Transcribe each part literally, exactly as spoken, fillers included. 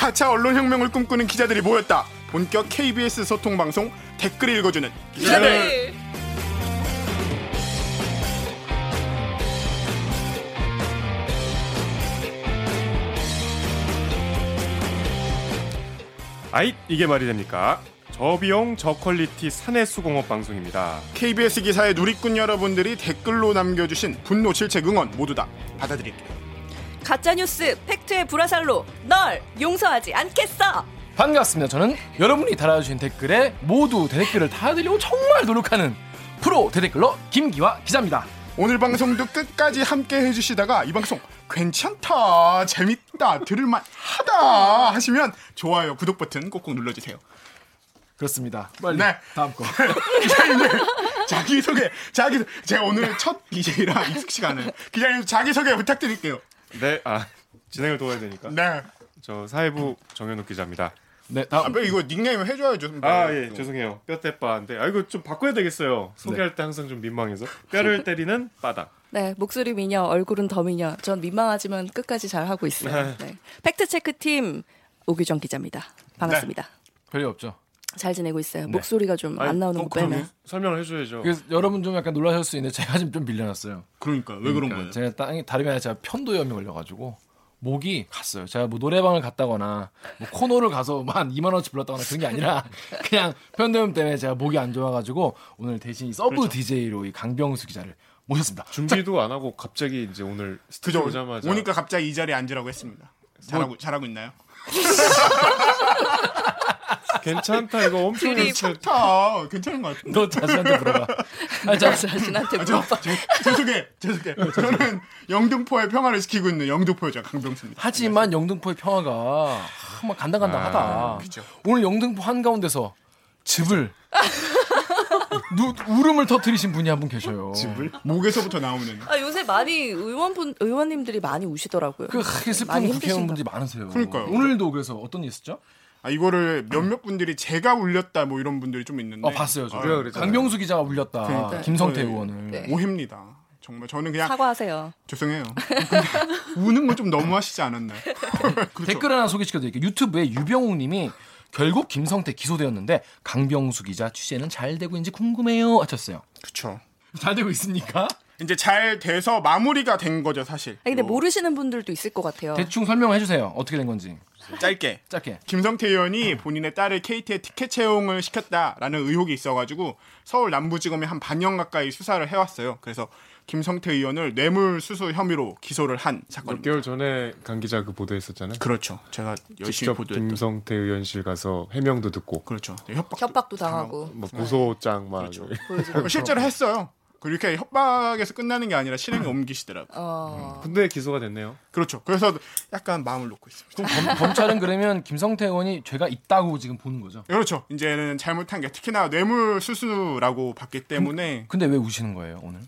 사 차 언론혁명을 꿈꾸는 기자들이 모였다. 본격 케이비에스 소통방송 댓글을 읽어주는 기자들. 아잇, 이게 말이 됩니까? 저비용 저퀄리티 사내수공업 방송입니다. 케이비에스 기사의 누리꾼 여러분들이 댓글로 남겨주신 분노, 질책, 응원 모두 다 받아드릴게요. 가짜뉴스, 팩트의 불화살로 널 용서하지 않겠어. 반갑습니다. 저는 여러분이 달아주신 댓글에 모두 대댓글을 달아드리려고 정말 노력하는 프로 대댓글러 김기화 기자입니다. 오늘 방송도 끝까지 함께 해주시다가 이 방송 괜찮다, 재밌다, 들을만하다 하시면 좋아요, 구독 버튼 꼭꼭 눌러주세요. 그렇습니다. 빨리 네. 다음 거. 자기소개. 자기 제가 오늘 첫 디제이라 익숙치가 않아요. 기자님 자기소개 부탁드릴게요. 네. 아, 진행을 도와야 되니까. 네. 저 사회부 정연욱 기자입니다. 네. 다음. 아, 이거 닉네임 해줘야죠. 아, 예. 죄송해요. 뼈대 빠인데. 아, 이거 좀 바꿔야 되겠어요. 소개할 네. 때 항상 좀 민망해서. 뼈를 때리는 바닥. 네. 목소리 미녀, 얼굴은 더 미녀. 전 민망하지만 끝까지 잘하고 있어요. 네. 팩트체크팀 옥유정 기자입니다. 반갑습니다. 네. 별일 없죠. 잘 지내고 있어요. 네. 목소리가 좀 안 나오는 거 빼면 설명을 해줘야죠. 그래서 여러분 좀 약간 놀라실 수 있는데 제가 지금 좀 밀려났어요. 그러니까 왜 그런 그러니까 거예요? 제가 땅이 다름이 아니라 제가 편도염이 걸려가지고 목이 갔어요. 제가 뭐 노래방을 갔다거나 뭐 코노를 가서 한 이만 원어치 불렀다거나 그런 게 아니라 그냥 편도염 때문에 제가 목이 안 좋아가지고 오늘 대신 서브 그렇죠. 디제이로 이 강병수 기자를 모셨습니다. 준비도 자. 안 하고 갑자기 이제 오늘 스튜디오 오자마자 오니까 갑자기 이 자리에 앉으라고 했습니다. 잘하고 뭐. 잘하고 있나요? 괜찮다. 이거 엄청 괜찮다. 괜찮은 것 같은데. 너 자신한테 물어봐. 아, 자, 자신한테 물어봐. 아, 저, 저, 저 소개, 저 소개. 저는 영등포의 평화를 지키고 있는 영등포여자 강병수입니다. 하지만 영등포의 평화가 정말 간당간당하다. 아, 그렇죠. 오늘 영등포 한가운데서 즙을 누, 울음을 터뜨리신 분이 한 분 계셔요. 집을? 목에서부터 나오는. 아, 요새 많이 의원분 의원님들이 많이 우시더라고요. 그 슬픈 국회의원분들이 많으세요. 그러니까요. 오늘도 그래서 어떤 일 있었죠? 아, 이거를 몇몇 분들이 제가 울렸다 뭐 이런 분들이 좀 있는데. 아, 봤어요. 저. 아, 강병수 기자가 울렸다. 그러니까. 김성태 의원을. 네. 오해입니다. 정말 저는 그냥 사과하세요. 죄송해요. 우는 건 좀 너무하시지 않았나요? 그렇죠. 댓글 하나 소개시켜드릴게요. 유튜브에 유병욱님이 결국 김성태 기소되었는데 강병수 기자 취재는 잘 되고 있는지 궁금해요 하셨어요. 그렇죠. 잘 되고 있습니까? 이제 잘 돼서 마무리가 된 거죠, 사실. 아니, 근데 뭐. 모르시는 분들도 있을 것 같아요. 대충 설명해 주세요. 어떻게 된 건지. 짧게. 짧게. 김성태 의원이 본인의 딸을 케이티에 티켓 채용을 시켰다라는 의혹이 있어가지고 서울 남부지검에 한 반년 가까이 수사를 해왔어요. 그래서 김성태 의원을 뇌물수수 혐의로 기소를 한 사건입니다. 몇 개월 전에 강 기자 그 보도했었잖아요. 그렇죠. 제가 열심히 보도했던. 김성태 의원실 가서 해명도 듣고. 그렇죠. 협박도, 협박도 당하고. 뭐 고소장 막. 그렇죠. 그렇죠. 실제로 했어요. 그렇게 협박에서 끝나는 게 아니라 실행에 옮기시더라고요. 어... 근데 기소가 됐네요. 그렇죠. 그래서 약간 마음을 놓고 있습니다. 그럼 범, 검찰은 그러면 김성태 의원이 죄가 있다고 지금 보는 거죠? 그렇죠. 이제는 잘못한 게 특히나 뇌물수수라고 봤기 때문에. 근데, 근데 왜 우시는 거예요 오늘?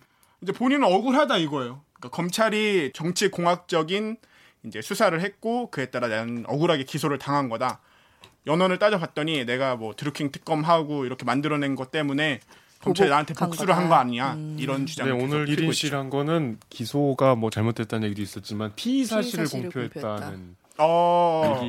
이제 본인은 억울하다 이거예요. 그러니까 검찰이 정치공학적인 이제 수사를 했고 그에 따라 나는 억울하게 기소를 당한 거다. 연원을 따져봤더니 내가 뭐 드루킹 특검하고 이렇게 만들어낸 것 때문에 검찰이 나한테 복수를 한 거 아니냐 음. 이런 주장을 네, 오늘 일인실 한 거는 기소가 뭐 잘못됐다는 얘기도 있었지만 피의 사실을, 피의 사실을 공표했다는 어...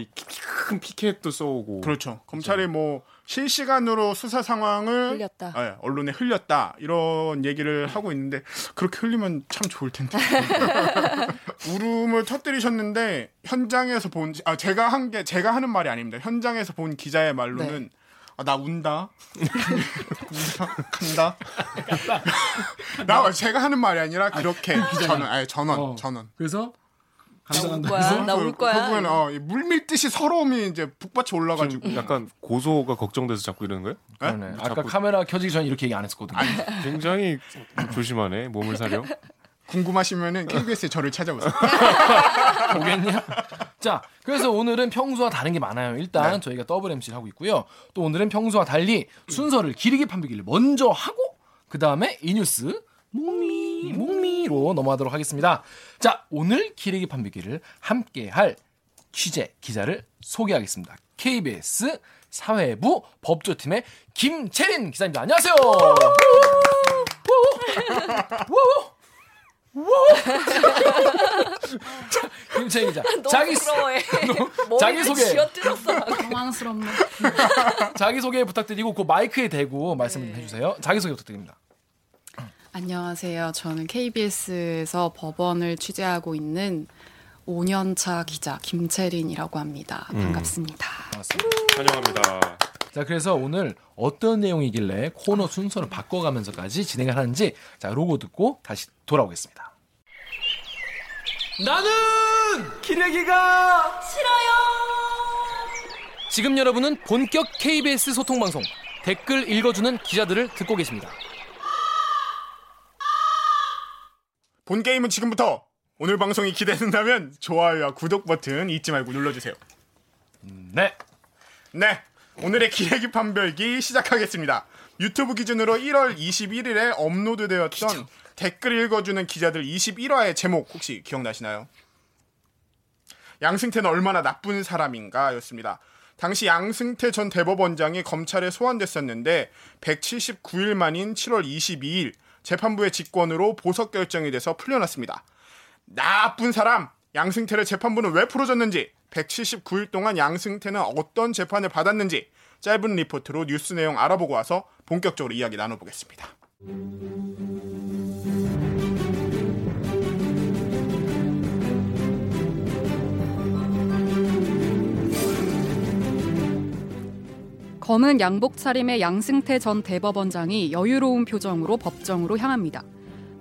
큰 피켓도 써오고 그렇죠. 검찰이 뭐 실시간으로 수사 상황을 흘렸다. 네, 언론에 흘렸다 이런 얘기를 하고 있는데 그렇게 흘리면 참 좋을 텐데. 울음을 터뜨리셨는데 현장에서 본 아, 제가 한 게 제가 하는 말이 아닙니다. 현장에서 본 기자의 말로는 네. 아, 나 운다. 운다. 간다. 나 제가 하는 말이 아니라 그렇게 아, 전원, 아니, 전원, 어. 전원. 그래서 간다. 그래서 나 울 거야. 결국에는 어, 물밀듯이 서러움이 이제 북받쳐 올라가지고 약간 고소가 걱정돼서 자꾸 이러는 거예요? 네? 아까 자꾸... 카메라 켜지기 전에 이렇게 얘기 안 했었거든요. 아니, 굉장히 조심하네. 몸을 사려. 궁금하시면은 케이비에스에 저를 찾아보세요. 보겠냐? 자, 그래서 오늘은 평소와 다른 게 많아요. 일단 네. 저희가 더블 엠시를 하고 있고요. 또 오늘은 평소와 달리 순서를 기르기 판비기를 먼저 하고 그 다음에 이 뉴스 목미 목미로 넘어가도록 하겠습니다. 자, 오늘 기르기 판비기를 함께할 취재 기자를 소개하겠습니다. 케이비에스 사회부 법조팀의 김채린 기자입니다. 안녕하세요. 김채린 기자. 자기 부러워해. 자기 소개. 당황스럽네. 자기 소개 부탁드리고 그 마이크에 대고 말씀 좀 해주세요. 자기 소개 부탁드립니다. 안녕하세요. 저는 케이비에스에서 법원을 취재하고 있는 오 년 차 기자 김채린이라고 합니다. 반갑습니다. 음. 반갑습니다. 환영합니다. 자, 그래서 오늘 어떤 내용이길래 코너 순서를 바꿔가면서까지 진행을 하는지 자 로고 듣고 다시 돌아오겠습니다. 나는 기레기가 싫어요. 지금 여러분은 본격 케이비에스 소통방송 댓글 읽어주는 기자들을 듣고 계십니다. 본 게임은 지금부터. 오늘 방송이 기대된다면 좋아요와 구독 버튼 잊지 말고 눌러주세요. 네. 네. 오늘의 기레기 판별기 시작하겠습니다. 유튜브 기준으로 일월 이십일일에 업로드되었던 기자. 댓글 읽어주는 기자들 이십일 화의 제목 혹시 기억나시나요? 양승태는 얼마나 나쁜 사람인가 였습니다. 당시 양승태 전 대법원장이 검찰에 소환됐었는데 백칠십구 일 만인 칠월 이십이일 재판부의 직권으로 보석 결정이 돼서 풀려났습니다. 나쁜 사람 양승태를 재판부는 왜 풀어줬는지, 백칠십구 일 동안 양승태는 어떤 재판을 받았는지 짧은 리포트로 뉴스 내용 알아보고 와서 본격적으로 이야기 나눠보겠습니다. 검은 양복 차림의 양승태 전 대법원장이 여유로운 표정으로 법정으로 향합니다.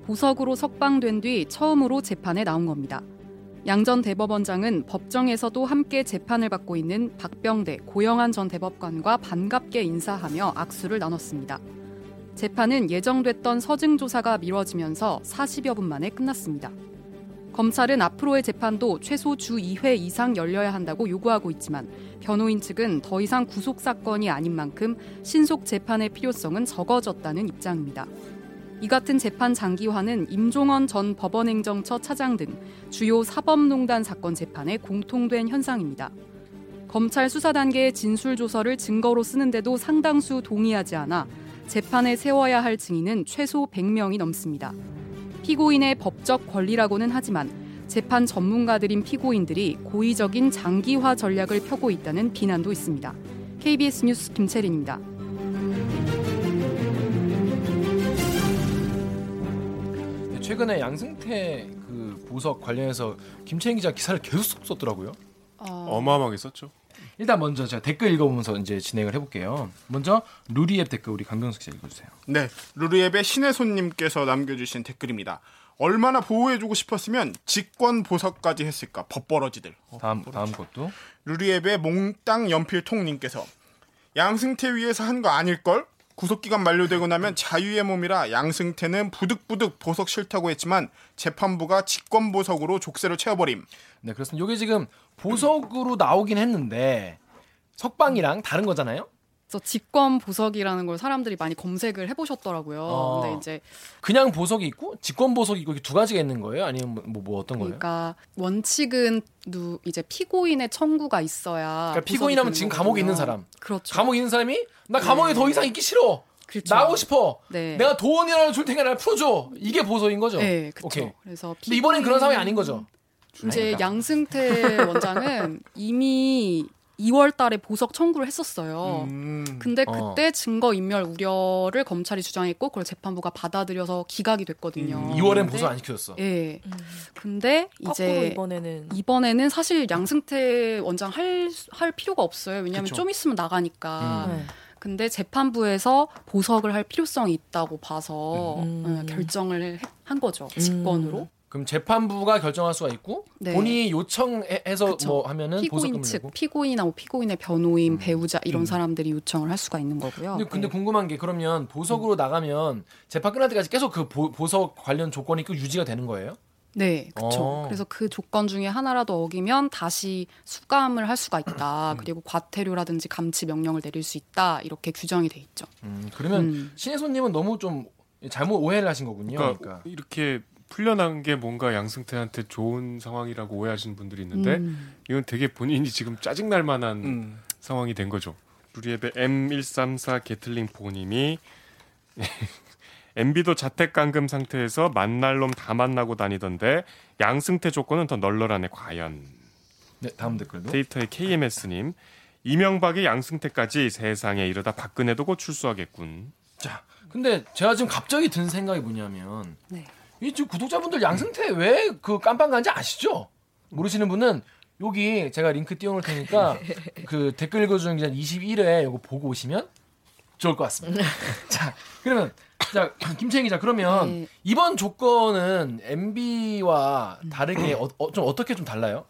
보석으로 석방된 뒤 처음으로 재판에 나온 겁니다. 양 전 대법원장은 법정에서도 함께 재판을 받고 있는 박병대, 고영한 전 대법관과 반갑게 인사하며 악수를 나눴습니다. 재판은 예정됐던 서증조사가 미뤄지면서 사십여 분 만에 끝났습니다. 검찰은 앞으로의 재판도 최소 주 이 회 이상 열려야 한다고 요구하고 있지만 변호인 측은 더 이상 구속사건이 아닌 만큼 신속 재판의 필요성은 적어졌다는 입장입니다. 이 같은 재판 장기화는 임종헌 전 법원행정처 차장 등 주요 사법농단 사건 재판에 공통된 현상입니다. 검찰 수사 단계의 진술 조서를 증거로 쓰는데도 상당수 동의하지 않아 재판에 세워야 할 증인은 최소 백 명이 넘습니다. 피고인의 법적 권리라고는 하지만 재판 전문가들인 피고인들이 고의적인 장기화 전략을 펴고 있다는 비난도 있습니다. 케이비에스 뉴스 김채린입니다. 최근에 양승태 그 보석 관련해서 김채린 기자 기사를 계속 썼더라고요. 어... 어마어마하게 썼죠. 일단 먼저 제가 댓글 읽어보면서 이제 진행을 해볼게요. 먼저 루리앱 댓글 우리 강병수 기자 읽어주세요. 네, 루리앱의 신의 손님께서 남겨주신 댓글입니다. 얼마나 보호해주고 싶었으면 직권 보석까지 했을까 법버러지들. 어, 다음 다음 것도 루리앱의 몽땅 연필통님께서 양승태 위에서 한 거 아닐 걸? 구속기간 만료되고 나면 자유의 몸이라 양승태는 부득부득 보석 싫다고 했지만 재판부가 직권보석으로 족쇄를 채워버림. 네, 그렇습니다. 이게 지금 보석으로 나오긴 했는데 석방이랑 다른 거잖아요? 그래서 직권보석이라는 걸 사람들이 많이 검색을 해보셨더라고요. 어. 근데 이제 그냥 보석이 있고 직권보석이 있고 이렇게 두 가지가 있는 거예요? 아니면 뭐, 뭐 어떤 거예요? 그러니까 원칙은 누, 이제 피고인의 청구가 있어야. 그러니까 피고인하면 지금 거거든요. 감옥에 있는 사람. 그렇죠. 감옥에 있는 사람이 나 감옥에 네. 더 이상 있기 싫어. 그렇죠. 나오고 싶어. 네. 내가 돈이라도 줄 테니까 날 풀어줘. 이게 보석인 거죠. 네, 그렇죠. 그래서 피고인... 근데 이번엔 그런 상황이 아닌 거죠. 이제 아닌가. 양승태 원장은 이미 이월 달에 보석 청구를 했었어요. 음, 근데 그때 어. 증거인멸 우려를 검찰이 주장했고 그걸 재판부가 받아들여서 기각이 됐거든요. 음, 이월엔 보석 안 시켜줬어. 예. 음. 근데 이제 이번에는 이번에는 사실 양승태 원장 할, 할 필요가 없어요. 왜냐하면 그쵸. 좀 있으면 나가니까. 음. 근데 재판부에서 보석을 할 필요성이 있다고 봐서 음. 결정을 한 거죠. 직권으로. 음. 그럼 재판부가 결정할 수가 있고 네. 본인이 요청해서 그쵸. 뭐 하면은 피고인 측, 내고. 피고인이나 뭐 피고인의 변호인, 음. 배우자 이런 음. 사람들이 요청을 할 수가 있는 거고요. 근데, 근데 네. 궁금한 게 그러면 보석으로 음. 나가면 재판 끝날 때까지 계속 그 보, 보석 관련 조건이 그 유지가 되는 거예요? 네, 그렇죠. 어. 그래서 그 조건 중에 하나라도 어기면 다시 수감을 할 수가 있다. 그리고 과태료라든지 감치 명령을 내릴 수 있다. 이렇게 규정이 돼 있죠. 음, 그러면 음. 신의 손님은 너무 좀 잘못 오해를 하신 거군요. 그러니까, 그러니까. 이렇게. 풀려난 게 뭔가 양승태한테 좋은 상황이라고 오해하시는 분들이 있는데 음. 이건 되게 본인이 지금 짜증날 만한 음. 상황이 된 거죠. 루리앱의 엠 일삼사 게틀링 포님이 엠비도 자택감금 상태에서 만날 놈 다 만나고 다니던데 양승태 조건은 더 널널하네 과연. 네, 다음 댓글도. 데이터의 케이엠에스님. 이명박이 양승태까지 세상에 이러다 박근혜도 곧 출소하겠군. 자, 근데 제가 지금 갑자기 든 생각이 뭐냐면 네. 이 지금 구독자분들 양승태 왜 그 깜빵 간지 아시죠? 모르시는 분은 여기 제가 링크 띄워놓을 테니까 그 댓글 읽어주는 기자 이십일 회 이거 보고 오시면 좋을 것 같습니다. 자, 그러면 자 김채린 기자 그러면 네. 이번 조건은 엠비와 다르게 어, 어, 좀 어떻게 좀 달라요?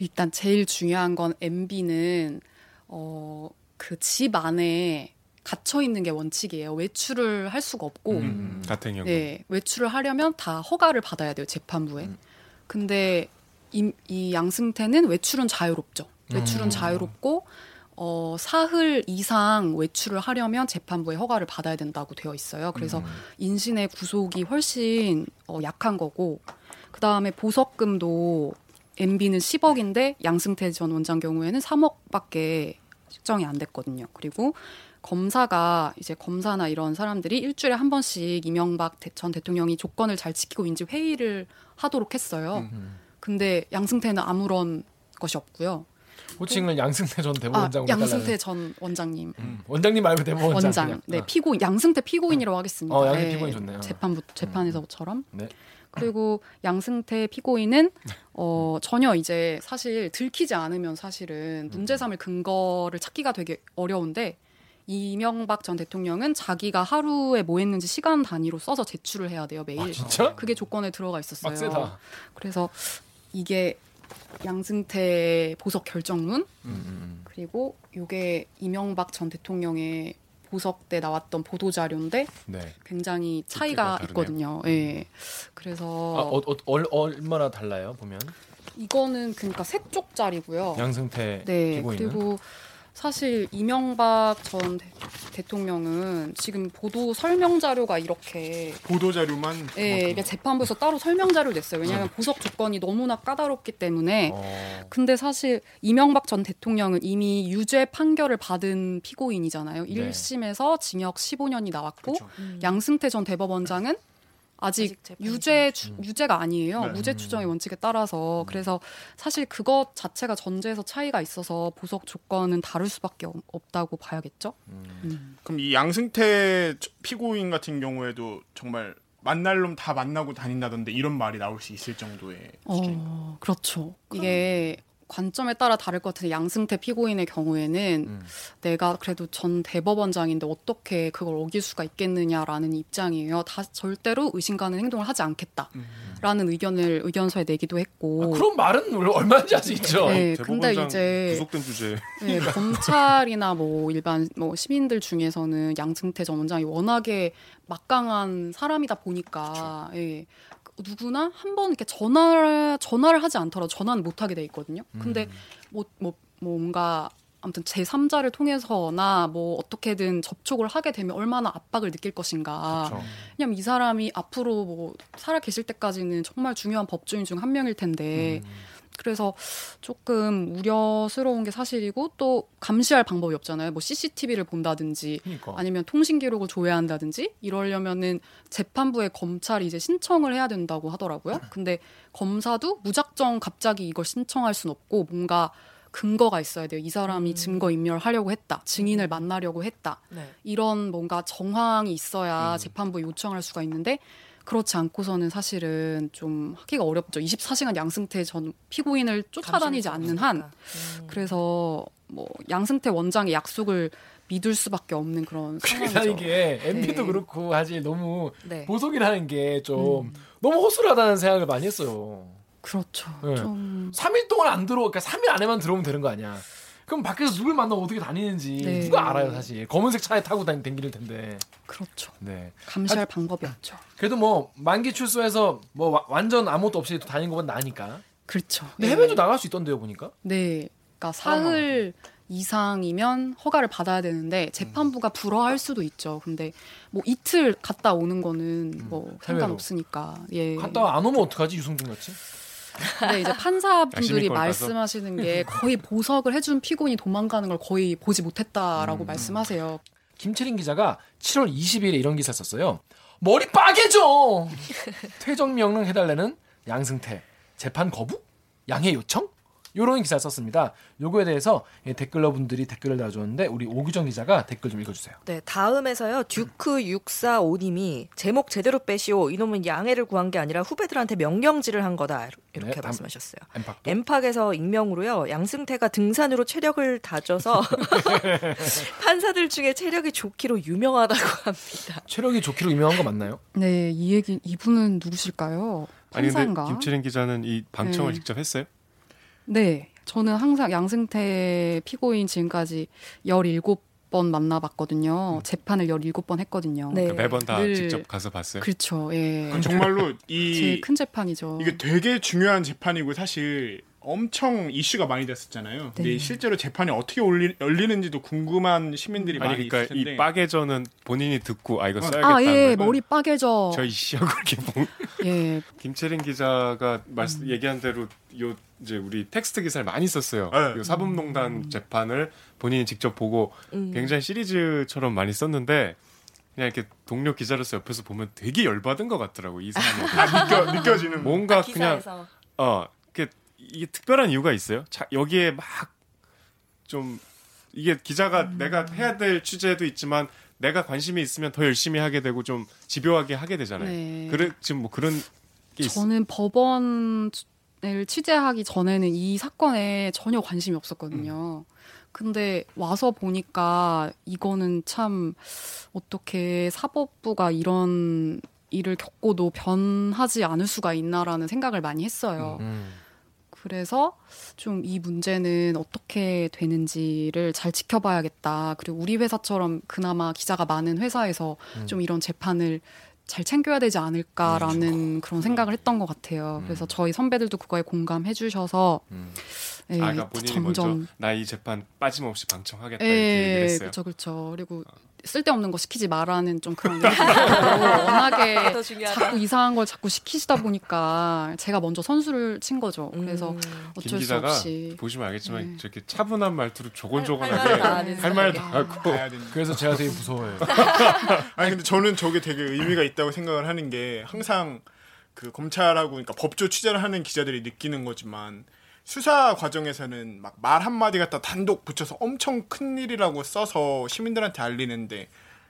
일단 제일 중요한 건 엠비는 어, 그 집 안에 갇혀 있는 게 원칙이에요. 외출을 할 수가 없고 음, 같은 경우 네, 외출을 하려면 다 허가를 받아야 돼요 재판부에. 음. 근데 이, 이 양승태는 외출은 자유롭죠. 외출은 음. 자유롭고 어, 사흘 이상 외출을 하려면 재판부의 허가를 받아야 된다고 되어 있어요. 그래서 음. 인신의 구속이 훨씬 어, 약한 거고 그 다음에 보석금도 엠비는 십억인데 양승태 전 원장 경우에는 삼억밖에 측정이 안 됐거든요. 그리고 검사가 이제 검사나 이런 사람들이 일주일에 한 번씩 이명박 전 대통령이 조건을 잘 지키고 있는지 회의를 하도록 했어요. 음. 근데 양승태는 아무런 것이 없고요. 호칭은 또, 양승태 전 대법원장으로. 아, 양승태 전 원장님. 음, 원장님 말고 대법원장. 원장. 네, 피고인 양승태 피고인이라고 어. 하겠습니다. 어, 양승태 피고인 좋네요. 네, 재판부 재판에서처럼. 음. 네. 그리고 양승태 피고인은 어, 전혀 이제 사실 들키지 않으면 사실은 문제 삼을 근거를 찾기가 되게 어려운데 이명박 전 대통령은 자기가 하루에 뭐 했는지 시간 단위로 써서 제출을 해야 돼요 매일. 아, 진짜? 그게 조건에 들어가 있었어요. 빡세다. 그래서 이게 양승태 보석 결정문 음, 음. 그리고 이게 이명박 전 대통령의 보석 때 나왔던 보도 자료인데 네. 굉장히 차이가 있거든요. 예. 그래서 아, 어, 어, 얼, 얼마나 달라요 보면? 이거는 그러니까 세 쪽짜리고요. 양승태 네, 피고인은? 그리고 사실 이명박 전 대, 대통령은 지금 보도 설명 자료가 이렇게 보도 자료만 예, 이게 재판부에서 따로 설명 자료를 냈어요. 왜냐하면 네. 보석 조건이 너무나 까다롭기 때문에. 어. 근데 사실 이명박 전 대통령은 이미 유죄 판결을 받은 피고인이잖아요. 네. 일 심에서 징역 십오 년이 나왔고 음. 양승태 전 대법원장은 아직, 아직 유죄 주, 유죄가 아니에요. 네. 무죄 추정의 원칙에 따라서. 음. 그래서 사실 그것 자체가 전제에서 차이가 있어서 보석 조건은 다를 수밖에 없다고 봐야겠죠. 음. 음. 그럼 이 양승태 피고인 같은 경우에도 정말 만날 놈 다 만나고 다닌다던데 이런 말이 나올 수 있을 정도의 어, 수준인가요? 그렇죠. 그럼. 이게 관점에 따라 다를 것 같은데 양승태 피고인의 경우에는 음. 내가 그래도 전 대법원장인데 어떻게 그걸 어길 수가 있겠느냐라는 입장이에요. 다 절대로 의심가는 행동을 하지 않겠다라는 음. 의견을 의견서에 내기도 했고. 아, 그런 말은 얼마인지 알 수 있죠. 네, 근데 이제 구속된 주제. 네, 검찰이나 뭐 일반 뭐 시민들 중에서는 양승태 전 원장이 워낙에 막강한 사람이다 보니까. 예. 누구나 한 번 이렇게 전화를, 전화를 하지 않더라도 전화는 못하게 돼 있거든요. 근데 음. 뭐, 뭐, 뭔가 아무튼 제삼자를 통해서나 뭐 어떻게든 접촉을 하게 되면 얼마나 압박을 느낄 것인가. 그쵸. 왜냐면 이 사람이 앞으로 뭐 살아 계실 때까지는 정말 중요한 법조인 중 한 명일 텐데. 음. 그래서 조금 우려스러운 게 사실이고 또 감시할 방법이 없잖아요. 뭐 씨씨티비를 본다든지 그러니까. 아니면 통신 기록을 조회한다든지 이러려면은 재판부에 검찰이 이제 신청을 해야 된다고 하더라고요. 근데 검사도 무작정 갑자기 이걸 신청할 순 없고 뭔가 근거가 있어야 돼요. 이 사람이 음. 증거 인멸하려고 했다. 증인을 음. 만나려고 했다. 네. 이런 뭔가 정황이 있어야 음. 재판부에 요청할 수가 있는데 그렇지 않고서는 사실은 좀 하기가 어렵죠. 이십사 시간 양승태 전 피고인을 쫓아다니지 않는 한. 음. 그래서 뭐 양승태 원장의 약속을 믿을 수밖에 없는 그런 상황이죠. 그러니까 이게 엠피도 네. 그렇고 사실 너무 네. 보석이라는 게 좀 음. 너무 허술하다는 생각을 많이 했어요. 그렇죠. 네. 좀... 삼 일 동안 안 들어오니까 그러니까 삼 일 안에만 들어오면 되는 거 아니야. 그럼 밖에서 누굴 만나고 어떻게 다니는지 네. 누가 알아요 사실. 검은색 차에 타고 다니는 텐데. 그렇죠. 네. 감시할 아, 방법이 없죠. 그래도 뭐 만기 출소해서 뭐 와, 완전 아무것도 없이 다니는 것보다 나으니까. 그렇죠. 근데 네. 해외도 나갈 수 있던데요 보니까. 네. 그러니까 사흘 아. 이상이면 허가를 받아야 되는데 재판부가 불허할 수도 있죠. 근데 뭐 이틀 갔다 오는 거는 뭐 음, 상관없으니까. 예. 갔다 안 오면 어떡하지 유승준 같이? 근데 이제 판사분들이 말씀하시는 게 거의 보석을 해준 피고인이 도망가는 걸 거의 보지 못했다라고 음. 말씀하세요. 김채린 기자가 칠월 이십 일에 이런 기사 썼어요. 머리 빠개져. 퇴정명령 해달라는 양승태 재판 거부? 양해 요청? 이런 기사를 썼습니다. 요거에 대해서 댓글러분들이 댓글을 달아줬는데 우리 옥유정 기자가 댓글 좀 읽어주세요. 네, 다음에서요. 듀크 육사오님이 제목 제대로 빼시오. 이놈은 양해를 구한 게 아니라 후배들한테 명령질을 한 거다. 이렇게 네, 말씀하셨어요. 엠팍도? 엠팍에서 익명으로요. 양승태가 등산으로 체력을 다져서 판사들 중에 체력이 좋기로 유명하다고 합니다. 체력이 좋기로 유명한 거 맞나요? 네, 이 얘기 이분은 누구실까요? 판사인가? 아니, 근데 김채린 기자는 이 방청을 네. 직접 했어요? 네. 저는 항상 양승태 피고인 지금까지 열일곱 번 만나봤거든요. 음. 재판을 열일곱 번 했거든요. 네. 그러니까 매번 다 늘... 직접 가서 봤어요? 그렇죠. 예. 정말로 이... 제일 큰 재판이죠. 이게 되게 중요한 재판이고 사실 엄청 이슈가 많이 됐었잖아요. 네. 근데 실제로 재판이 어떻게 올리, 열리는지도 궁금한 시민들이 아니, 많이 그러니까 있었는데. 이 빠개져는 본인이 듣고 아 이거 써야겠다. 아, 예. 머리 빠개져. 저 이씨하고 이렇게 뭐. 예. 김채린 기자가 말씀, 음. 얘기한 대로 요 이제 우리 텍스트 기사를 많이 썼어요. 네. 사법농단 음. 재판을 본인이 직접 보고 음. 굉장히 시리즈처럼 많이 썼는데 그냥 이렇게 동료 기자로서 옆에서 보면 되게 열받은 것 같더라고 이 사람이. 느껴, 느껴지는 뭔가 그냥 어 이렇게 이게 특별한 이유가 있어요. 자, 여기에 막 좀 이게 기자가 음. 내가 해야 될 취재도 있지만. 내가 관심이 있으면 더 열심히 하게 되고 좀 집요하게 하게 되잖아요. 네. 그래 지금 뭐 그런 게 저는 있... 법원을 취재하기 전에는 이 사건에 전혀 관심이 없었거든요. 음. 근데 와서 보니까 이거는 참 어떻게 사법부가 이런 일을 겪고도 변하지 않을 수가 있나라는 생각을 많이 했어요. 음. 그래서 좀 이 문제는 어떻게 되는지를 잘 지켜봐야겠다. 그리고 우리 회사처럼 그나마 기자가 많은 회사에서 음. 좀 이런 재판을 잘 챙겨야 되지 않을까라는 음. 그런 생각을 했던 것 같아요. 음. 그래서 저희 선배들도 그거에 공감해 주셔서 음. 예, 아, 그러니까 본인이 점점 나 이 재판 빠짐없이 방청하겠다 예, 이렇게 얘기를 했어요. 그렇죠, 그렇죠. 그리고 어. 쓸데없는 거 시키지 마라는 좀 그런 워낙에 자꾸 이상한 걸 자꾸 시키시다 보니까 제가 먼저 선수를 친 거죠. 그래서 음. 어쩔 수 없이 보시면 알겠지만 네. 저렇게 차분한 말투로 조곤조곤하게 할 말 다 하고 그래서 제가 되게 무서워요. 아니 근데 저는 저게 되게 의미가 있다고 생각을 하는 게 항상 그 검찰하고 그러니까 법조 취재를 하는 기자들이 느끼는 거지만. 수사 과정에서는 막 말 한마디 갖다 단독 붙여서 엄청 큰일이라고 써서 시민들한테 알리는데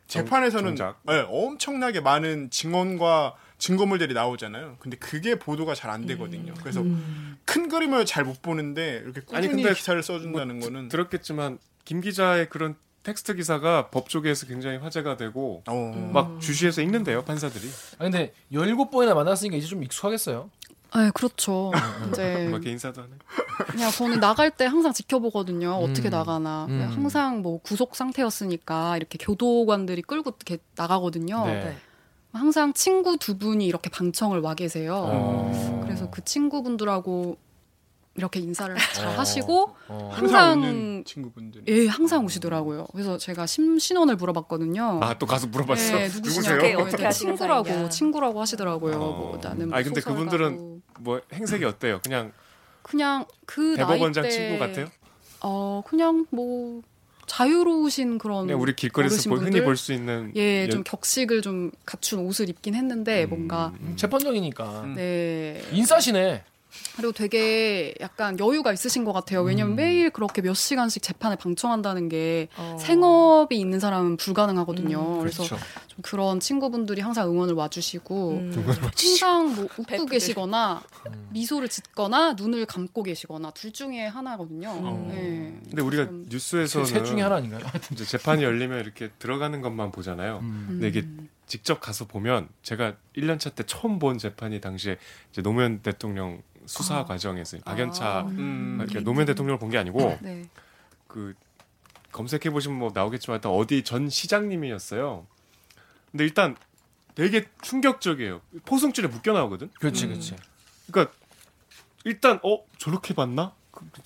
재판에서는 네, 엄청나게 많은 증언과 증거물들이 나오잖아요. 근데 그게 보도가 잘 안 되거든요. 그래서 음. 큰 그림을 잘 못 보는데 이렇게 꾸준히 아니, 기사를 써준다는 뭐, 거는 들었겠지만 김 기자의 그런 텍스트 기사가 법조계에서 굉장히 화제가 되고 오. 막 주시해서 읽는데요. 판사들이. 아 근데 열일곱 번이나 만났으니까 이제 좀 익숙하겠어요? 네, 그렇죠. 이제 막 인사도 하네. 그냥 저는 나갈 때 항상 지켜보거든요. 어떻게 음, 나가나. 음. 항상 뭐 구속 상태였으니까 이렇게 교도관들이 끌고 이렇게 나가거든요. 네. 항상 친구 두 분이 이렇게 방청을 와 계세요. 오. 그래서 그 친구분들하고 이렇게 인사를 잘 하시고 어, 어. 항상, 항상 친구분들 예, 항상 오시더라고요. 그래서 제가 심, 신원을 물어봤거든요. 아, 또 가서 물어봤어. 네, 누구세요? 네, 친구라고 사람이야. 친구라고 하시더라고요. 어. 뭐, 나는 아, 근데 그분들은 뭐 행색이 어때요? 그냥 그냥 그 대법원장 나이 때, 친구 같아요? 어, 그냥 뭐 자유로우신 그런 우리 길거리에서 볼, 흔히 볼 수 있는 예, 연... 좀 격식을 좀 갖춘 옷을 입긴 했는데 음, 뭔가 음. 재판정이니까 음. 네 인싸시네. 그리고 되게 약간 여유가 있으신 것 같아요. 왜냐면 음. 매일 그렇게 몇 시간씩 재판에 방청한다는 게 어. 생업이 있는 사람은 불가능하거든요. 음, 그렇죠. 그래서 좀 그런 친구분들이 항상 응원을 와주시고 음. 항상 뭐 웃고 계시거나 음. 미소를 짓거나 눈을 감고 계시거나 둘 중에 하나거든요. 음. 네. 근데 우리가 좀... 뉴스에서는 셋 중에 하나 아닌가요? 이제 재판이 열리면 이렇게 들어가는 것만 보잖아요. 음. 근데 이게 직접 가서 보면 제가 일 년 차 때 처음 본 재판이 당시에 이제 노무현 대통령 수사 아. 과정에서 박연차 아. 음. 그러니까 노무현 대통령을 본 게 아니고 네. 그 검색해 보시면 뭐 나오겠지만 일단 어디 전 시장님이었어요. 근데 일단 되게 충격적이에요. 포승줄에 묶여 나오거든. 그렇지, 음. 그렇지. 그러니까 일단 어 저렇게 봤나?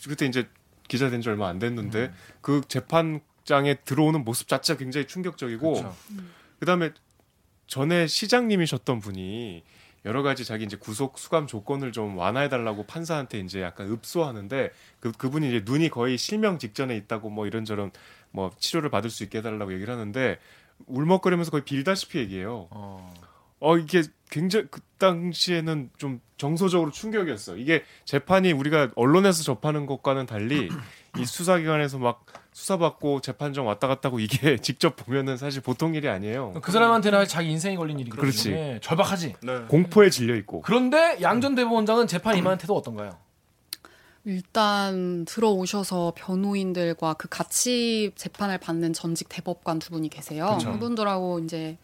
그때 이제 기자 된 지 얼마 안 됐는데 음. 그 재판장에 들어오는 모습 자체가 굉장히 충격적이고 그렇죠. 음. 그다음에 전에 시장님이셨던 분이 여러 가지 자기 이제 구속 수감 조건을 좀 완화해달라고 판사한테 이제 약간 읍소하는데 그 그분이 이제 눈이 거의 실명 직전에 있다고 뭐 이런저런 뭐 치료를 받을 수 있게 해달라고 얘기를 하는데 울먹거리면서 거의 빌다시피 얘기해요. 어. 어 이게 굉장히 그 당시에는 좀 정서적으로 충격이었어. 이게 재판이 우리가 언론에서 접하는 것과는 달리 이 수사기관에서 막 수사받고 재판정 왔다 갔다 하고 이게 직접 보면은 사실 보통 일이 아니에요. 그 사람한테는 자기 인생이 걸린 일이기 때문에 절박하지. 네. 공포에 질려 있고. 그런데 양전 대법원장은 재판 임하는 태도 어떤가요? 일단 들어오셔서 변호인들과 그 같이 재판을 받는 전직 대법관 두 분이 계세요. 그쵸. 그분들하고 이제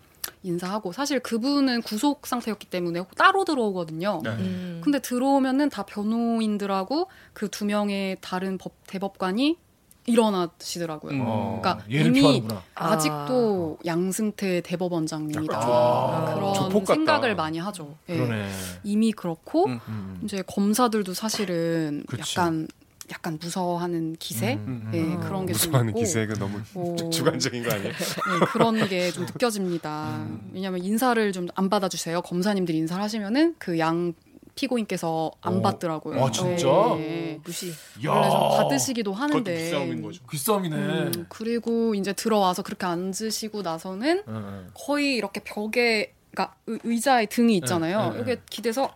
인사하고, 사실 그분은 구속 상태였기 때문에 따로 들어오거든요. 네. 음. 근데 들어오면은 다 변호인들하고 그 두 명의 다른 법, 대법관이 일어나시더라고요. 음. 그러니까 이미 피하는구나. 아직도 아. 양승태 대법원장님이다. 아. 그런 생각을 많이 하죠. 예. 이미 그렇고 음, 음. 이제 검사들도 사실은 그치. 약간 약간 무서워하는 기세, 음, 음, 예, 음. 그런 게 좀 무서워하는 있고. 기세가 너무 오. 주관적인 거 아니에요? 예, 그런 게 좀 느껴집니다. 음. 왜냐하면 인사를 좀 안 받아주세요. 검사님들이 인사를 하시면은 그 양 피고인께서 안 오. 받더라고요. 아 진짜? 네. 무시. 원래 좀 받으시기도 하는데. 그것도 귀싸움인 거죠. 귀싸움이네. 음, 그리고 이제 들어와서 그렇게 앉으시고 나서는 음. 거의 이렇게 벽에, 그러니까 의자에 등이 있잖아요. 네, 네, 네. 여기에 기대서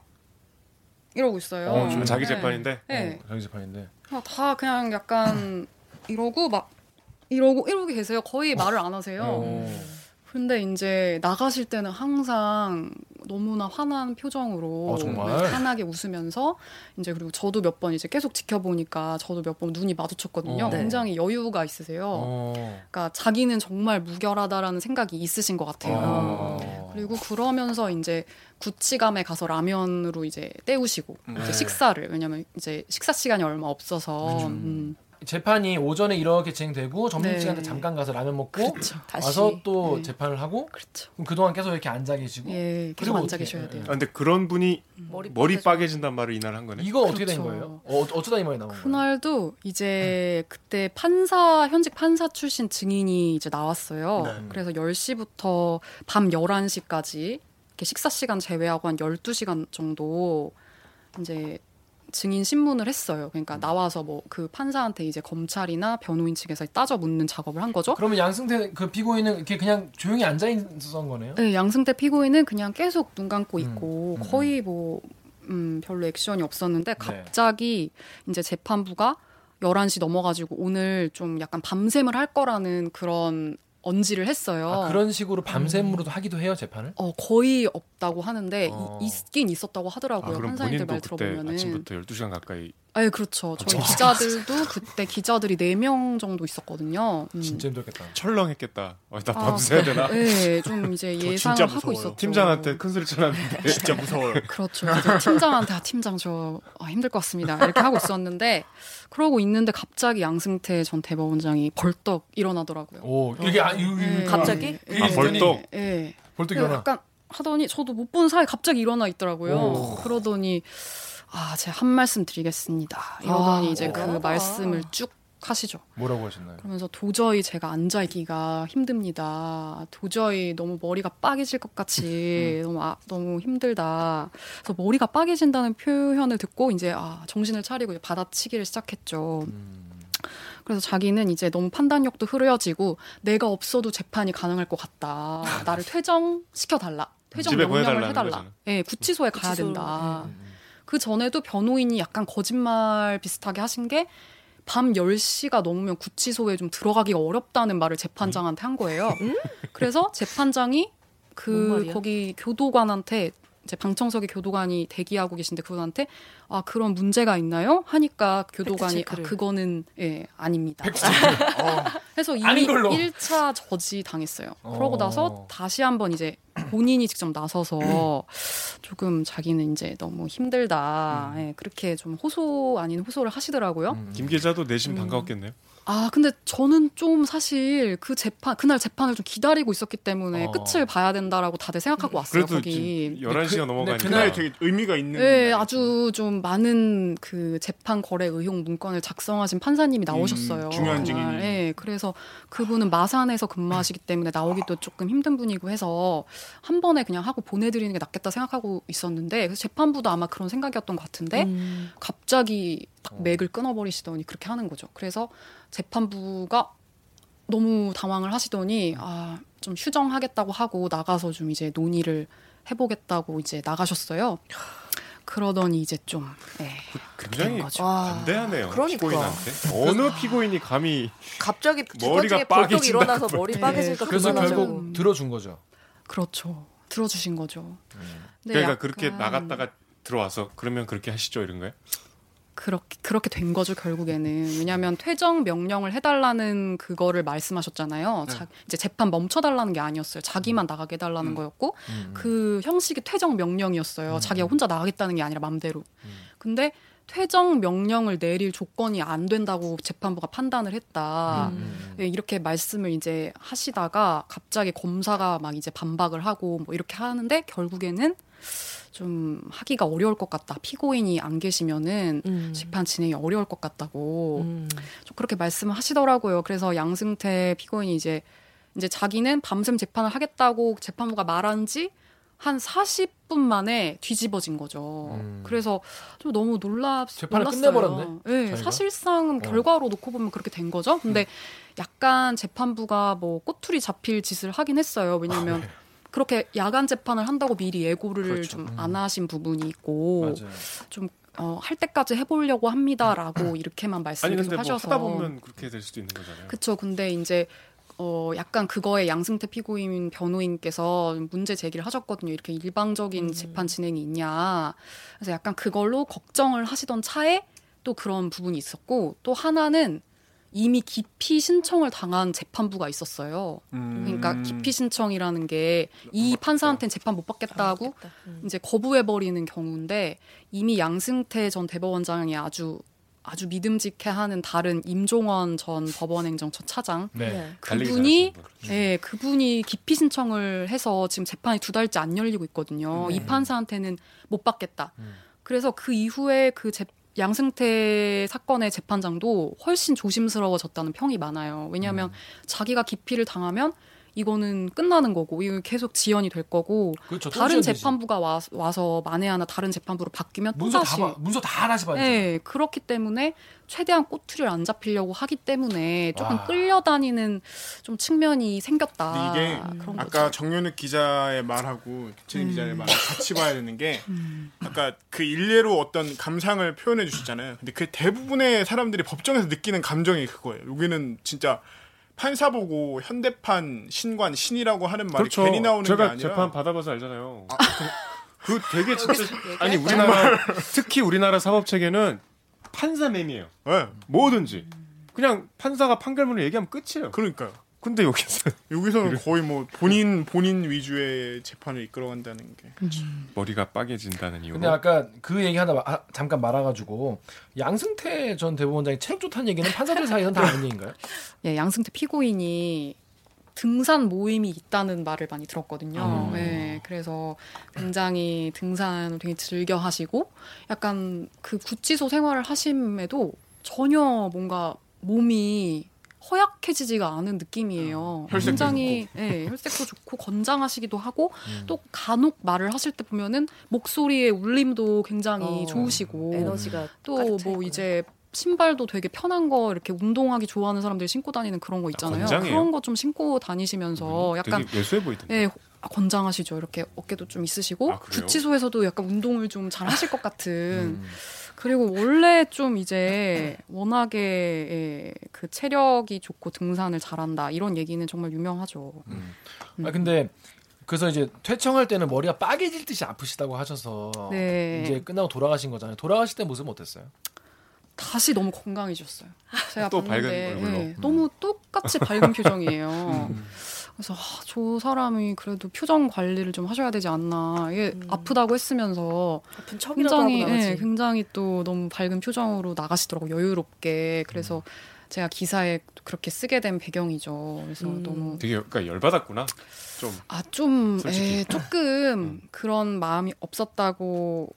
이러고 있어요. 어, 지금 자기 재판인데? 네. 네. 어, 자기 재판인데. 다 그냥 약간 이러고 막 이러고 이러고 계세요. 거의 말을 안 하세요. 오. 근데 이제 나가실 때는 항상 너무나 환한 표정으로 아, 환하게 웃으면서 이제, 그리고 저도 몇 번 이제 계속 지켜보니까 저도 몇 번 눈이 마주쳤거든요. 어. 굉장히 여유가 있으세요. 어. 그러니까 자기는 정말 무결하다라는 생각이 있으신 것 같아요. 어. 그리고 그러면서 이제 구치감에 가서 라면으로 이제 때우시고 네. 이제 식사를, 왜냐면 이제 식사 시간이 얼마 없어서. 음. 재판이 오전에 이렇게 진행되고 점심시간에 네. 잠깐 가서 라면 먹고 그렇죠. 와서 또 네. 재판을 하고 그렇죠. 그럼 그동안 계속 이렇게 앉아 계시고 예, 계속 앉아 계셔야 돼요. 그런데 아, 그런 분이 음. 머리, 머리 빠개진단 말을 이날 한 거네. 이거 그렇죠. 어떻게 된 거예요? 어, 어쩌다 이 말이 나온 거예요? 그날도 이제 음. 그때 판사, 현직 판사 출신 증인이 이제 나왔어요. 네. 그래서 열 시부터 밤 열한 시까지 이렇게 식사시간 제외하고 한 열두 시간 정도 이제 증인 신문을 했어요. 그러니까 나와서 뭐 그 판사한테 이제 검찰이나 변호인 측에서 따져 묻는 작업을 한 거죠. 그러면 양승태 그 피고인은 이렇게 그냥 조용히 앉아 있어서 한 거네요? 네, 양승태 피고인은 그냥 계속 눈 감고 있고 음, 음. 거의 뭐 음, 별로 액션이 없었는데 갑자기 네. 이제 재판부가 열한 시 넘어가지고 오늘 좀 약간 밤샘을 할 거라는 그런 언지를 했어요. 아, 그런 식으로 밤샘으로도 음. 하기도 해요, 재판을? 어, 거의 없다고 하는데 어. 이, 있긴 있었다고 하더라고요. 아, 그럼 판사님들 말 들어보면은 아침부터 열두 시간 가까이. 아, 그렇죠. 저희 아, 기자들도 그때 기자들이 네 명 정도 있었거든요. 음. 진짜 힘들겠다. 철렁했겠다. 어, 나 밤새야 아, 되나? 네, 좀 이제 예상을 하고 있었죠. 팀장한테 큰 소리 쳐놨는데 진짜 무서워요. 그렇죠. 팀장한테 아, 팀장 저 아, 힘들 것 같습니다. 이렇게 하고 있었는데 그러고 있는데 갑자기 양승태 전 대법원장이 벌떡 일어나더라고요. 오, 이게 아, 네. 갑자기? 네. 아, 벌떡. 예. 네. 벌떡 일어나. 약간 하더니 저도 못 본 사이 갑자기 일어나 있더라고요. 오. 그러더니 아, 제가 한 말씀 드리겠습니다. 이러더니 아, 이제 오, 그 아, 말씀을 쭉 하시죠. 뭐라고 하셨나요? 그러면서 도저히 제가 앉아있기가 힘듭니다. 도저히 너무 머리가 빠개질 것 같이 음. 너무, 아, 너무 힘들다. 그래서 머리가 빠개진다는 표현을 듣고 이제 아, 정신을 차리고 이제 받아치기를 시작했죠. 음. 그래서 자기는 이제 너무 판단력도 흐려지고 내가 없어도 재판이 가능할 것 같다. 나를 퇴정시켜달라. 퇴정 명령을 해달라. 예, 네, 구치소에 구치소. 가야 된다. 음. 그 전에도 변호인이 약간 거짓말 비슷하게 하신 게 밤 열 시가 넘으면 구치소에 좀 들어가기가 어렵다는 말을 재판장한테 한 거예요. 음? 그래서 재판장이 그 거기 교도관한테 이제 방청석에 교도관이 대기하고 계신데 그분한테 아 그런 문제가 있나요? 하니까 교도관이 아 그거는 예 아닙니다. 어. 그래서 이미 일 차 저지 당했어요. 어. 그러고 나서 다시 한번 이제 본인이 직접 나서서 조금 자기는 이제 너무 힘들다. 음. 예, 그렇게 좀 호소 아닌 호소를 하시더라고요. 음. 김 기자도 내심 음. 반가웠겠네요. 아 근데 저는 좀 사실 그 재판 그날 재판을 좀 기다리고 있었기 때문에 어. 끝을 봐야 된다라고 다들 생각하고 왔어요. 그래도 거기 열한 시가 넘어가니까 그, 그날 되게 의미가 있는 네 아주 좀 많은 그 재판 거래 의혹 문건을 작성하신 판사님이 나오셨어요. 음, 중요한 증인이 네, 그래서 그분은 마산에서 근무하시기 때문에 나오기도 조금 힘든 분이고 해서 한 번에 그냥 하고 보내드리는 게 낫겠다 생각하고 있었는데 그래서 재판부도 아마 그런 생각이었던 것 같은데 음. 갑자기 딱 맥을 끊어버리시더니 그렇게 하는 거죠. 그래서 재판부가 너무 당황을 하시더니 아 좀 휴정하겠다고 하고 나가서 좀 이제 논의를 해보겠다고 이제 나가셨어요. 그러더니 이제 좀 네, 굉장히 반대하네요. 그러니까. 피고인한테. 어느 피고인이 감히 갑자기 머리가 빠개지고 일어나서 머리 빠개질까. 네. 그래서 결국 들어준 거죠. 그렇죠. 들어주신 거죠. 음. 그러니까 약간... 그렇게 나갔다가 들어와서 그러면 그렇게 하시죠 이런 거예요? 그렇게 그렇게 된 거죠 결국에는. 왜냐하면 퇴정 명령을 해달라는 그거를 말씀하셨잖아요. 네. 자, 이제 재판 멈춰달라는 게 아니었어요. 자기만 음. 나가게 해달라는 음. 거였고 음. 그 형식이 퇴정 명령이었어요. 음. 자기가 혼자 나가겠다는 게 아니라 맘대로. 음. 근데 퇴정 명령을 내릴 조건이 안 된다고 재판부가 판단을 했다. 음. 이렇게 말씀을 이제 하시다가 갑자기 검사가 막 이제 반박을 하고 뭐 이렇게 하는데 결국에는 좀 하기가 어려울 것 같다. 피고인이 안 계시면은 음. 재판 진행이 어려울 것 같다고 음. 좀 그렇게 말씀을 하시더라고요. 그래서 양승태 피고인이 이제 이제 자기는 밤샘 재판을 하겠다고 재판부가 말한 지 한 사십 분 만에 뒤집어진 거죠. 음. 그래서 좀 너무 놀랍, 재판을 끝내버렸네. 네, 사실상 어. 결과로 놓고 보면 그렇게 된 거죠. 근데 음. 약간 재판부가 뭐 꼬투리 잡힐 짓을 하긴 했어요. 왜냐하면 아, 네. 그렇게 야간 재판을 한다고 미리 예고를 그렇죠. 좀 안 하신 부분이 있고 좀 어, 할 때까지 해보려고 합니다라고 이렇게만 말씀을 아니, 계속 하셔서 뭐 하다 보면 그렇게 될 수도 있는 거잖아요. 그렇죠. 근데 이제 어, 약간 그거에 양승태 피고인 변호인께서 문제 제기를 하셨거든요. 이렇게 일방적인 음. 재판 진행이 있냐. 그래서 약간 그걸로 걱정을 하시던 차에 또 그런 부분이 있었고 또 하나는 이미 기피 신청을 당한 재판부가 있었어요. 음. 그러니까 기피 신청이라는 게 이 판사한테는 재판 못 받겠다고 못 받겠다. 음. 이제 거부해버리는 경우인데 이미 양승태 전 대법원장이 아주 아주 믿음직해하는 다른 임종헌 전 법원행정처 차장 네. 그분이 예 네, 그분이 기피 신청을 해서 지금 재판이 두 달째 안 열리고 있거든요. 네. 이 판사한테는 못 받겠다. 음. 그래서 그 이후에 그 재 양승태 사건의 재판장도 훨씬 조심스러워졌다는 평이 많아요. 왜냐하면 음. 자기가 기피를 당하면 이거는 끝나는 거고 이거 계속 지연이 될 거고 그렇죠, 다른 재판부가 와, 와서 만에 하나 다른 재판부로 바뀌면 문서 또 다시 다, 문서 다 하나씩 받죠. 네, 그렇기 때문에 최대한 꼬투리를 안 잡히려고 하기 때문에 조금 와. 끌려다니는 좀 측면이 생겼다. 이게 그런 아까 정연욱 기자의 말하고 김채린 음. 기자의 말을 같이 봐야 되는 게 음. 아까 그 일례로 어떤 감상을 표현해 주셨잖아요. 근데 그 대부분의 사람들이 법정에서 느끼는 감정이 그거예요. 여기는 진짜 판사 보고 현대판 신관 신이라고 하는 말이 그렇죠. 괜히 나오는 게 아니라 제가 재판 받아봐서 알잖아요. 아, 그, 그 되게 진짜 아니 우리나라 특히 우리나라 사법 체계는 판사 매미예요. 네. 뭐든지 그냥 판사가 판결문을 얘기하면 끝이에요. 그러니까요. 근데 여기서 여기서는 거의 뭐 본인 본인 위주의 재판을 이끌어간다는 게 음. 머리가 빠개진다는 이유로. 근데 아까 그 얘기 하나 아, 잠깐 말아가지고 양승태 전 대법원장이 체력 좋다는 얘기는 판사들 사이에서는 다 아는 얘기인가요? 예, 양승태 피고인이 등산 모임이 있다는 말을 많이 들었거든요. 음. 예, 그래서 굉장히 등산을 되게 즐겨 하시고 약간 그 구치소 생활을 하심에도 전혀 뭔가 몸이 허약해지지가 않은 느낌이에요. 굉장히 혈색도, 네, 혈색도 좋고 건장하시기도 하고 음. 또 간혹 말을 하실 때 보면은 목소리의 울림도 굉장히 어, 좋으시고 에너지가 또 뭐 이제 신발도 되게 편한 거 이렇게 운동하기 좋아하는 사람들이 신고 다니는 그런 거 있잖아요. 아, 그런 거 좀 신고 다니시면서 약간 되게 예수해 보이던데. 네, 아, 건장하시죠. 이렇게 어깨도 좀 있으시고 아, 구치소에서도 약간 운동을 좀 잘 하실 것 같은. 음. 그리고 원래 좀 이제 워낙에 그 체력이 좋고 등산을 잘한다 이런 얘기는 정말 유명하죠. 음. 음. 아 근데 그래서 이제 퇴청할 때는 머리가 빠개질 듯이 아프시다고 하셔서 네. 이제 끝나고 돌아가신 거잖아요. 돌아가실 때 모습은 어땠어요? 다시 너무 건강해졌어요. 제가 또 봤는데, 밝은 얼굴로. 네, 너무 똑같이 밝은 표정이에요. 음. 그래서 아, 저 사람이 그래도 표정 관리를 좀 하셔야 되지 않나. 이게 음. 아프다고 했으면서 아픈 척이라도 굉장히, 하고 네, 굉장히 또 너무 밝은 표정으로 나가시더라고요. 여유롭게. 그래서 음. 제가 기사에 그렇게 쓰게 된 배경이죠. 그래서 음. 너무 되게 그러니까 열받았구나. 좀 아, 좀 에, 조금 음. 그런 마음이 없었다고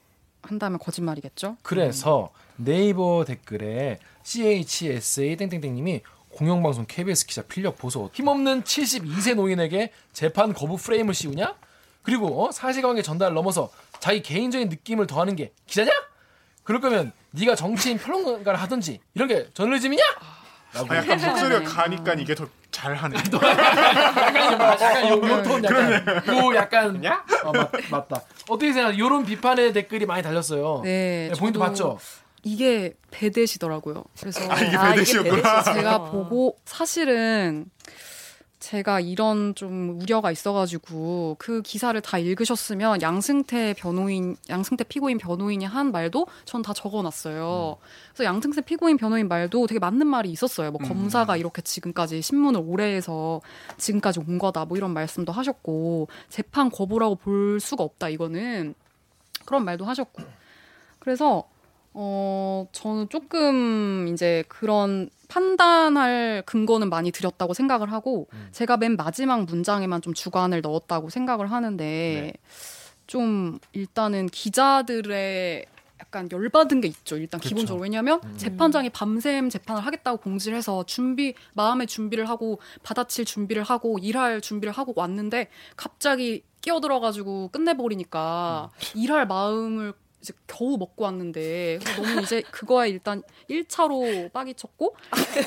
한다면 거짓말이겠죠. 그래서 음. 네이버 댓글에 씨에이치에스에이 땡땡땡님이 공영방송 케이비에스 기자 필력 보소. 힘없는 칠십이 세 노인에게 재판 거부 프레임을 씌우냐? 그리고 어? 사실관계 전달을 넘어서 자기 개인적인 느낌을 더하는 게 기자냐? 그럴 거면 네가 정치인 평론가를 하든지 이런 게 저널리즘이냐? 라고. 아, 약간 목소리가 가니까 이게 더 잘하네. 약간 요, 요 톤, 약간 요 약간 어, 맞, 맞다. 어떻게 생각하세요? 이런 비판의 댓글이 많이 달렸어요. 네, 네 포인트 맞죠? 이게 배대시더라고요. 그래서 아, 이게 배대시였구나. 아, 제가 보고 사실은 제가 이런 좀 우려가 있어가지고 그 기사를 다 읽으셨으면 양승태 변호인, 양승태 피고인 변호인이 한 말도 전 다 적어놨어요. 음. 그래서 양승태 피고인 변호인 말도 되게 맞는 말이 있었어요. 뭐 음. 검사가 이렇게 지금까지 신문을 오래 해서 지금까지 온 거다 뭐 이런 말씀도 하셨고 재판 거부라고 볼 수가 없다 이거는 그런 말도 하셨고 그래서 어, 저는 조금 이제 그런 판단할 근거는 많이 드렸다고 생각을 하고 음. 제가 맨 마지막 문장에만 좀 주관을 넣었다고 생각을 하는데 네. 좀 일단은 기자들의 약간 열받은 게 있죠. 일단 그쵸. 기본적으로. 왜냐하면 음. 재판장이 밤샘 재판을 하겠다고 공지를 해서 준비, 마음의 준비를 하고 받아칠 준비를 하고 일할 준비를 하고 왔는데 갑자기 끼어들어가지고 끝내버리니까 음. 일할 마음을 이제 겨우 먹고 왔는데 너무 이제 그거에 일단 일 차로 빡이 쳤고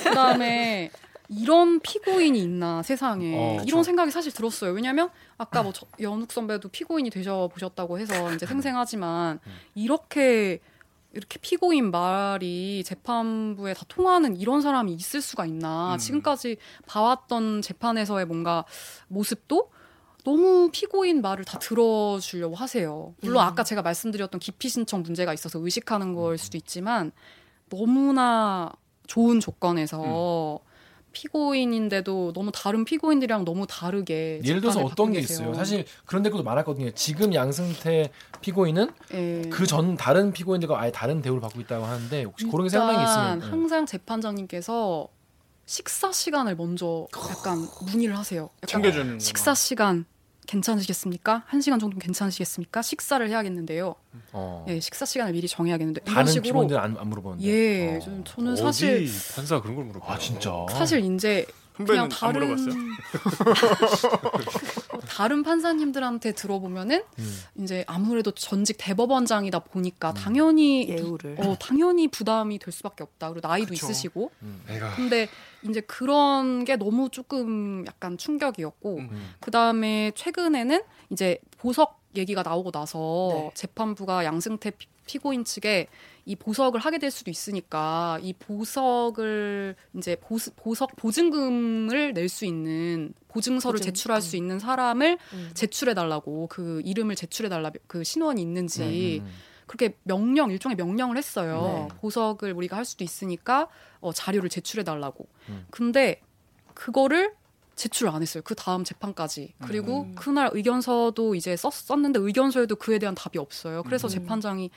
그다음에 이런 피고인이 있나 세상에 어, 이런 그렇죠. 생각이 사실 들었어요. 왜냐하면 아까 뭐 연욱 선배도 피고인이 되셔보셨다고 해서 이제 생생하지만 이렇게 이렇게 피고인 말이 재판부에 다 통하는 이런 사람이 있을 수가 있나. 지금까지 봐왔던 재판에서의 뭔가 모습도 너무 피고인 말을 다 들어주려고 하세요. 물론 아까 제가 말씀드렸던 기피 신청 문제가 있어서 의식하는 걸 수도 있지만 너무나 좋은 조건에서 피고인인데도 너무 다른 피고인들이랑 너무 다르게 예를 들어서 어떤 게 계세요. 있어요. 사실 그런 댓글도 많았거든요. 지금 양승태 피고인은 그 전 다른 피고인들과 아예 다른 대우를 받고 있다고 하는데 혹시 그런 게 생각나는 게 있으면 항상 재판장님께서 식사 시간을 먼저 약간 문의를 하세요. 챙겨주는 식사 시간 괜찮으시겠습니까? 한 시간 정도 괜찮으시겠습니까? 식사를 해야겠는데요. 어. 예, 식사 시간을 미리 정해야겠는데. 다른 식으로 피고인들은 안, 안 물어보는데. 예, 어. 저는, 저는 사실 판사가 그런 걸 물어봐요. 아 진짜. 사실 이제 그냥 다른 다른 판사님들한테 들어보면은 음. 이제 아무래도 전직 대법원장이다 보니까 음. 당연히 예우를 어, 당연히 부담이 될 수밖에 없다. 그리고 나이도 그쵸. 있으시고. 음. 근데 이제 그런 게 너무 조금 약간 충격이었고 음. 그다음에 최근에는 이제 보석 얘기가 나오고 나서 네. 재판부가 양승태 피, 피고인 측에 이 보석을 하게 될 수도 있으니까 이 보석을 이제 보수, 보석 보증금을 낼 수 있는 보증서를 보증금. 제출할 수 있는 사람을 음. 제출해 달라고 그 이름을 제출해 달라 그 신원이 있는지 음. 그렇게 명령 일종의 명령을 했어요. 네. 보석을 우리가 할 수도 있으니까 어, 자료를 제출해 달라고. 음. 근데 그거를 제출 안 했어요. 그 다음 재판까지. 그리고 음. 그날 의견서도 이제 썼, 썼는데 의견서에도 그에 대한 답이 없어요. 그래서 음. 재판장이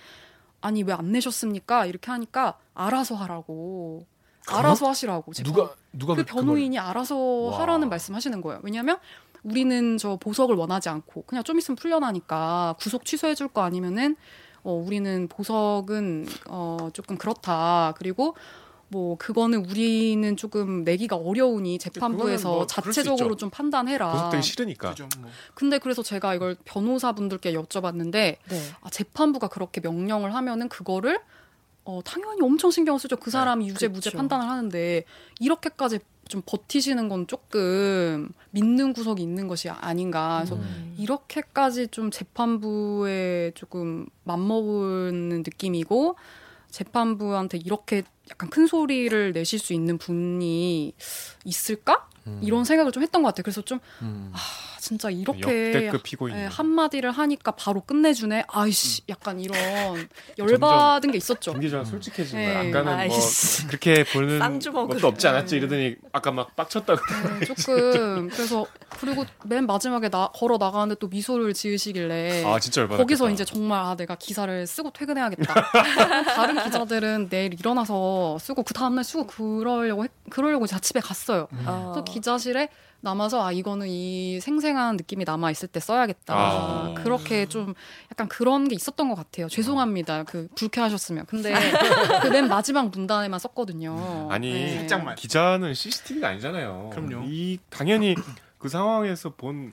아니 왜 안 내셨습니까? 이렇게 하니까 알아서 하라고. 알아서 하시라고. 재판. 누가 누가 그 변호인이 그걸... 알아서 와. 하라는 말씀하시는 거예요. 왜냐하면 우리는 저 보석을 원하지 않고 그냥 좀 있으면 풀려나니까 구속 취소해 줄 거 아니면은 어, 우리는 보석은 어, 조금 그렇다. 그리고 뭐 그거는 우리는 조금 내기가 어려우니 재판부에서 뭐 자체적으로 좀 판단해라. 보석되기 싫으니까. 뭐. 근데 그래서 제가 이걸 변호사분들께 여쭤봤는데 네. 아, 재판부가 그렇게 명령을 하면은 그거를 어, 당연히 엄청 신경 쓰죠. 그 사람이 네, 유죄 그렇죠. 무죄 판단을 하는데 이렇게까지 좀 버티시는 건 조금 믿는 구석이 있는 것이 아닌가. 그래서 음. 이렇게까지 좀 재판부에 조금 맞먹는 느낌이고 재판부한테 이렇게 약간 큰 소리를 내실 수 있는 분이 있을까? 음. 이런 생각을 좀 했던 것 같아요. 그래서 좀 음. 아, 진짜 이렇게 예, 한마디를 하니까 바로 끝내주네. 아이씨, 음. 약간 이런 열받은 게 있었죠. 김기자가 솔직해진 거야. 아까는 뭐 그렇게 보는 것도 없지 않았지. 이러더니 아까 막 빡쳤다 그러더니 네, 조금 그래서 그리고 맨 마지막에 나, 걸어 나가는데 또 미소를 지으시길래 아, 진짜 열받았겠다. 거기서 이제 정말 아, 내가 기사를 쓰고 퇴근해야겠다. 다른 기자들은 내일 일어나서 쓰고 그 다음날 쓰고 그러려고 했, 그러려고 제가 집에 갔어요. 음. 아. 기자실에 남아서 아 이거는 이 생생한 느낌이 남아 있을 때 써야겠다. 아. 그렇게 좀 약간 그런 게 있었던 것 같아요. 죄송합니다. 그 불쾌하셨으면. 근데 그 맨 마지막 문단에만 썼거든요. 아니 네. 살짝만. 기자는 씨씨티비가 아니잖아요. 그럼요. 이 당연히 그 상황에서 본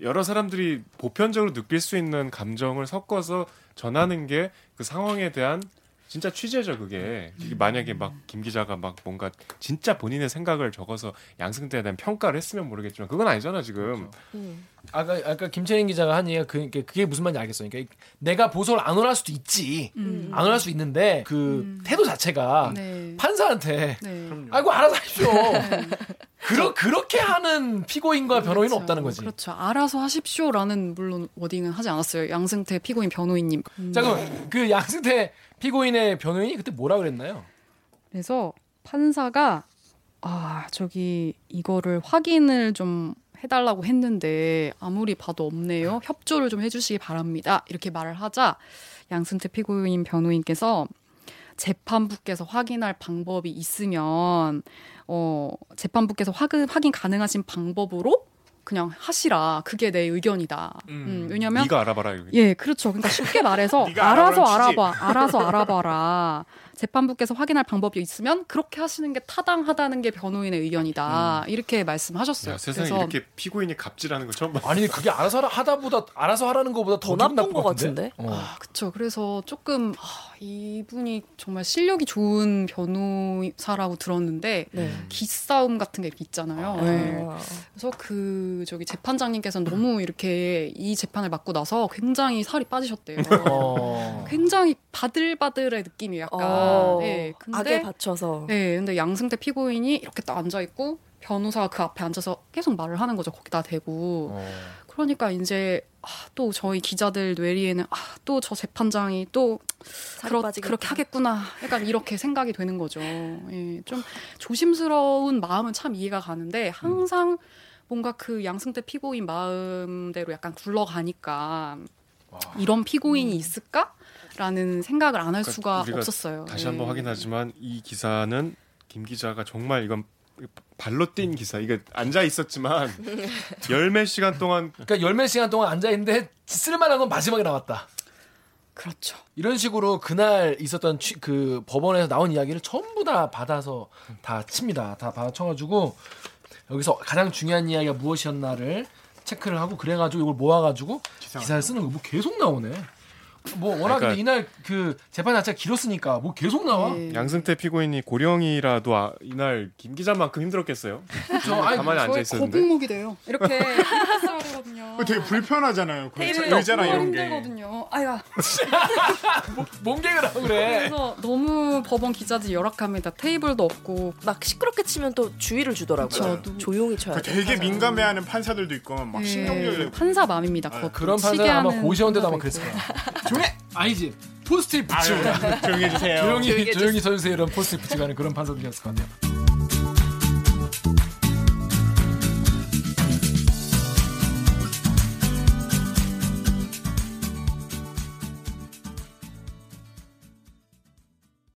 여러 사람들이 보편적으로 느낄 수 있는 감정을 섞어서 전하는 게 그 상황에 대한 진짜 취재죠 그게. 음. 만약에 막 김 기자가 막 뭔가 진짜 본인의 생각을 적어서 양승태에 대한 평가를 했으면 모르겠지만 그건 아니잖아 지금. 그렇죠. 음. 아까 아까 김채린 기자가 한 얘기가 그, 그게 무슨 말인지 알겠어. 그러니까 내가 보석을 안 원할 수도 있지. 음. 안 원할 수 있는데 그 음. 태도 자체가 네. 판사한테 네. 아이고 알아서 하십시오. 네. 그러, 그렇게 하는 피고인과 변호인은 그렇죠. 없다는 거지. 그렇죠. 알아서 하십시오라는 물론 워딩은 하지 않았어요. 양승태 피고인 변호인님. 음. 자 그럼 그 양승태 피고인의 변호인이 그때 뭐라 그랬나요? 그래서 판사가 아 저기 이거를 확인을 좀 해달라고 했는데 아무리 봐도 없네요. 협조를 좀 해주시기 바랍니다. 이렇게 말을 하자 양승태 피고인 변호인께서 재판부께서 확인할 방법이 있으면 어, 재판부께서 확인, 확인 가능하신 방법으로 그냥 하시라. 그게 내 의견이다. 음, 음, 왜냐면 네가 알아봐라. 여기. 예, 그렇죠. 그러니까 쉽게 말해서 알아서 알아봐, 알아서 알아봐라. 재판부께서 확인할 방법이 있으면 그렇게 하시는 게 타당하다는 게 변호인의 의견이다. 음. 이렇게 말씀하셨어요. 야, 세상에 그래서... 이렇게 피고인이 갑질하는 거 처음 봤어요. 아니 그게 알아서 하다보다 알아서 하라는 것보다 더, 더 나쁜, 나쁜 것 같은데. 같은데? 어. 아, 그렇죠. 그래서 조금 아, 이분이 정말 실력이 좋은 변호사라고 들었는데 네. 기싸움 같은 게 있잖아요. 아. 네. 그래서 그 저기 재판장님께서는 너무 이렇게 이 재판을 맡고 나서 굉장히 살이 빠지셨대요. 어. 굉장히 바들바들의 느낌이 약간. 어. 네, 근데, 악에 받쳐서. 네, 근데 양승태 피고인이 이렇게 딱 앉아있고 변호사가 그 앞에 앉아서 계속 말을 하는 거죠. 거기다 대고. 어. 그러니까 이제 아, 또 저희 기자들 뇌리에는 아, 또 저 재판장이 또 그러, 그렇게 하겠구나. 약간 이렇게 생각이 되는 거죠. 네, 좀 조심스러운 마음은 참 이해가 가는데 항상 음. 뭔가 그 양승태 피고인 마음대로 약간 굴러가니까 와. 이런 피고인이 음. 있을까? 라는 생각을 안 할 그러니까 수가 없었어요. 다시 한번 네. 확인하지만 이 기사는 김 기자가 정말 이건 발로 뛴 기사. 이게 앉아 있었지만 열몇 시간 동안 그러니까 열몇 시간 동안 앉아 있는데 쓸만한 건 마지막에 나왔다. 그렇죠. 이런 식으로 그날 있었던 취, 그 법원에서 나온 이야기를 전부 다 받아서 다 칩니다. 다 받아 쳐가지고 여기서 가장 중요한 이야기가 무엇이었나를 체크를 하고 그래가지고 이걸 모아가지고 기사를, 기사를 쓰는 거 뭐 계속 나오네. 뭐 워낙 그러니까, 이날 그 재판 자체가 길었으니까 뭐 계속 나와. 예. 양승태 피고인이 고령이라도 아, 이날 김 기자만큼 힘들었겠어요. 저 아니, 가만히 앉아 있었는데. 거북목이 돼요. 이렇게 하거든요. 되게 불편하잖아요. 의자나 이런 게. 힘들거든요. 아야. 몸개가 나 그래. 그래서 너무 법원 기자들 열악합니다. 테이블도 없고 막 시끄럽게 치면 또 주의를 주더라고요. 그쵸, 조용히 쳐야 돼. 되게 맞아. 민감해하는 판사들도 있고 막 예. 신경질 내고. 판사 마음입니다. 네. 그런 판사는 아마 고시원대도 아마 그랬을 거야. 조용히 아니지 포스트잇 붙이고 조용히 해주세요. 조용히 조용히 서주세요. 이런 포스트잇 붙이고 하는 그런 판사들이었을 것 같네요.